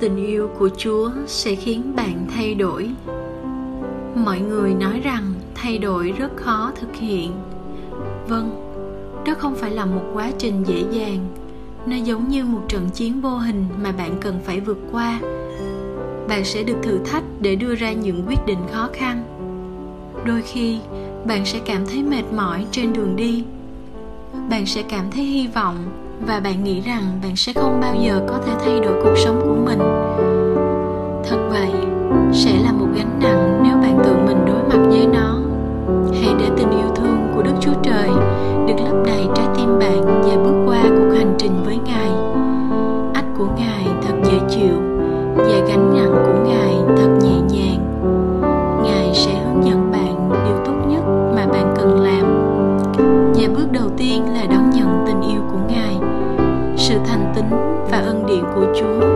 Tình yêu của Chúa sẽ khiến bạn thay đổi. Mọi người nói rằng thay đổi rất khó thực hiện. Vâng, đó không phải là một quá trình dễ dàng. Nó giống như một trận chiến vô hình mà bạn cần phải vượt qua. Bạn sẽ được thử thách để đưa ra những quyết định khó khăn. Đôi khi, bạn sẽ cảm thấy mệt mỏi trên đường đi. Bạn sẽ cảm thấy hy vọng và bạn nghĩ rằng bạn sẽ không bao giờ có thể thay đổi cuộc sống của mình. Thật vậy, sẽ là một gánh nặng nếu bạn tự mình đối mặt với nó. Hãy để tình yêu thương của Đức Chúa Trời được lấp đầy trái tim bạn và bước qua cuộc hành trình với Ngài. Ách của Ngài thật dễ chịu và gánh nặng của Ngài thật nhẹ nhàng. Ngài sẽ hướng dẫn bạn điều tốt nhất mà bạn cần làm. Và bước đầu tiên là đón nhận tình yêu của Ngài. Sự thành tín và ân điển của Chúa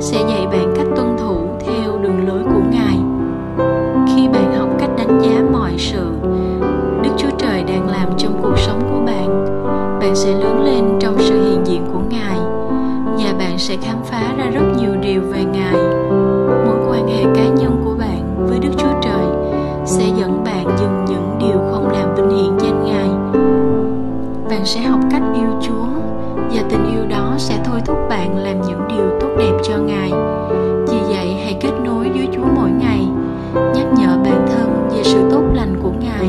sẽ dạy bạn cách tuân thủ theo đường lối của Ngài. Khi bạn học cách đánh giá mọi sự Đức Chúa Trời đang làm trong cuộc sống của bạn, bạn sẽ lớn lên trong sự hiện diện của Ngài và bạn sẽ khám phá ra rất nhiều điều về Ngài. Mối quan hệ cá nhân của bạn với Đức Chúa Trời sẽ dẫn bạn dừng những điều không làm vinh hiển danh Ngài. Bạn sẽ học cách yêu Chúa và tình yêu đó sẽ thôi thúc bạn làm những điều tốt đẹp cho Ngài. Vì vậy, hãy kết nối với Chúa mỗi ngày, nhắc nhở bản thân về sự tốt lành của Ngài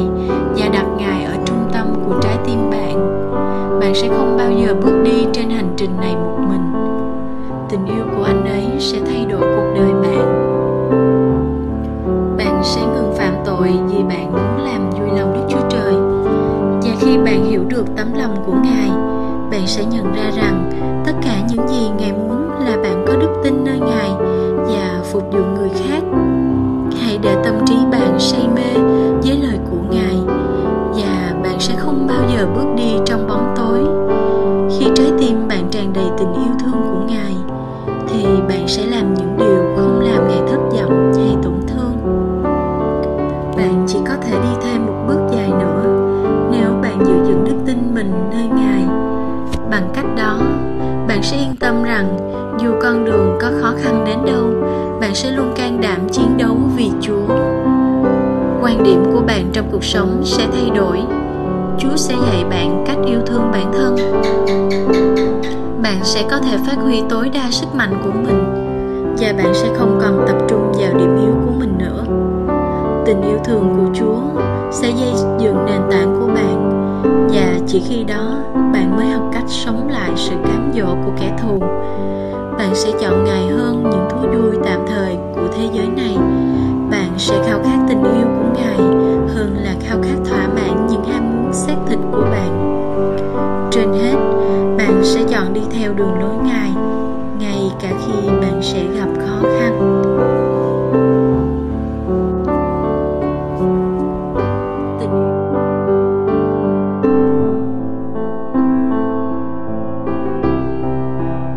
và đặt Ngài ở trung tâm của trái tim bạn. Bạn sẽ không bao giờ bước đi trên hành trình này một mình. Tình yêu của anh ấy sẽ thay đổi cuộc đời bạn. Bạn sẽ ngừng phạm tội vì bạn muốn làm vui lòng Đức Chúa Trời. Và khi bạn hiểu được tấm lòng của Ngài, bạn sẽ nhận ra rằng tất cả những gì Ngài muốn là bạn có đức tin nơi Ngài và phục vụ người khác. Hãy để tâm trí bạn say mê với lời của Ngài và bạn sẽ không bao giờ bước đi trong bóng tối. Khi trái tim bạn tràn đầy tình yêu thương của Ngài thì bạn sẽ làm những điều không làm Ngài thất vọng hay tổn thương. Bạn chỉ có thể đi thêm một bước dài nữa nếu bạn giữ vững đức tin mình nơi Ngài. Bằng cách đó, bạn sẽ yên tâm rằng dù con đường có khó khăn đến đâu, bạn sẽ luôn can đảm chiến đấu vì Chúa. Quan điểm của bạn trong cuộc sống sẽ thay đổi. Chúa sẽ dạy bạn cách yêu thương bản thân. Bạn sẽ có thể phát huy tối đa sức mạnh của mình và bạn sẽ không còn tập trung vào điểm yếu của mình nữa. Tình yêu thương của Chúa sẽ gây dựng nền tảng của bạn và chỉ khi đó bạn mới học cách sống lại sự cám dỗ của kẻ thù. Bạn sẽ chọn Ngài hơn những thú vui tạm thời của thế giới này. Bạn sẽ khao khát tình yêu của Ngài hơn là khao khát thỏa mãn những ham muốn xác thịt của bạn. Trên hết, bạn sẽ chọn đi theo đường lối Ngài, ngay cả khi bạn sẽ gặp khó khăn.